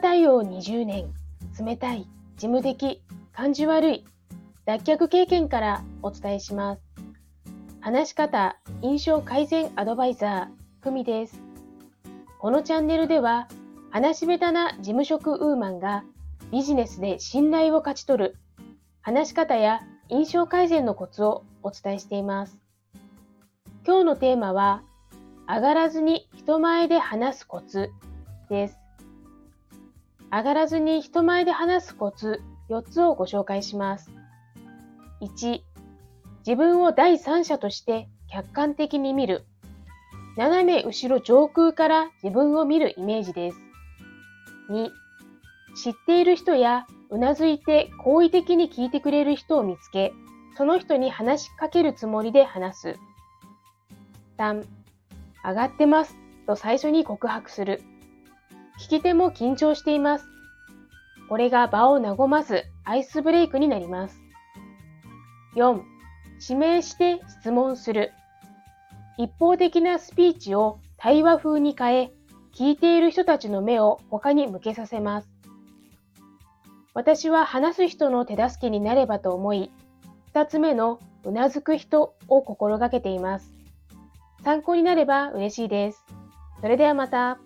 対応20年、冷たい、事務的、感じ悪い、脱却経験からお伝えします。話し方印象改善アドバイザー、ふみです。このチャンネルでは、話し下手な事務職ウーマンがビジネスで信頼を勝ち取る、話し方や印象改善のコツをお伝えしています。今日のテーマは、上がらずに人前で話すコツです。上がらずに人前で話すコツ4つをご紹介します。1、自分を第三者として客観的に見る。斜め後ろ上空から自分を見るイメージです。2、知っている人やうなずいて好意的に聞いてくれる人を見つけ、その人に話しかけるつもりで話す。3、上がってますと最初に告白する。聞き手も緊張しています。これが場を和ますアイスブレイクになります。4、指名して質問する。一方的なスピーチを対話風に変え、聞いている人たちの目を他に向けさせます。私は話す人の手助けになればと思い、2つ目のうなずく人を心がけています。参考になれば嬉しいです。それではまた。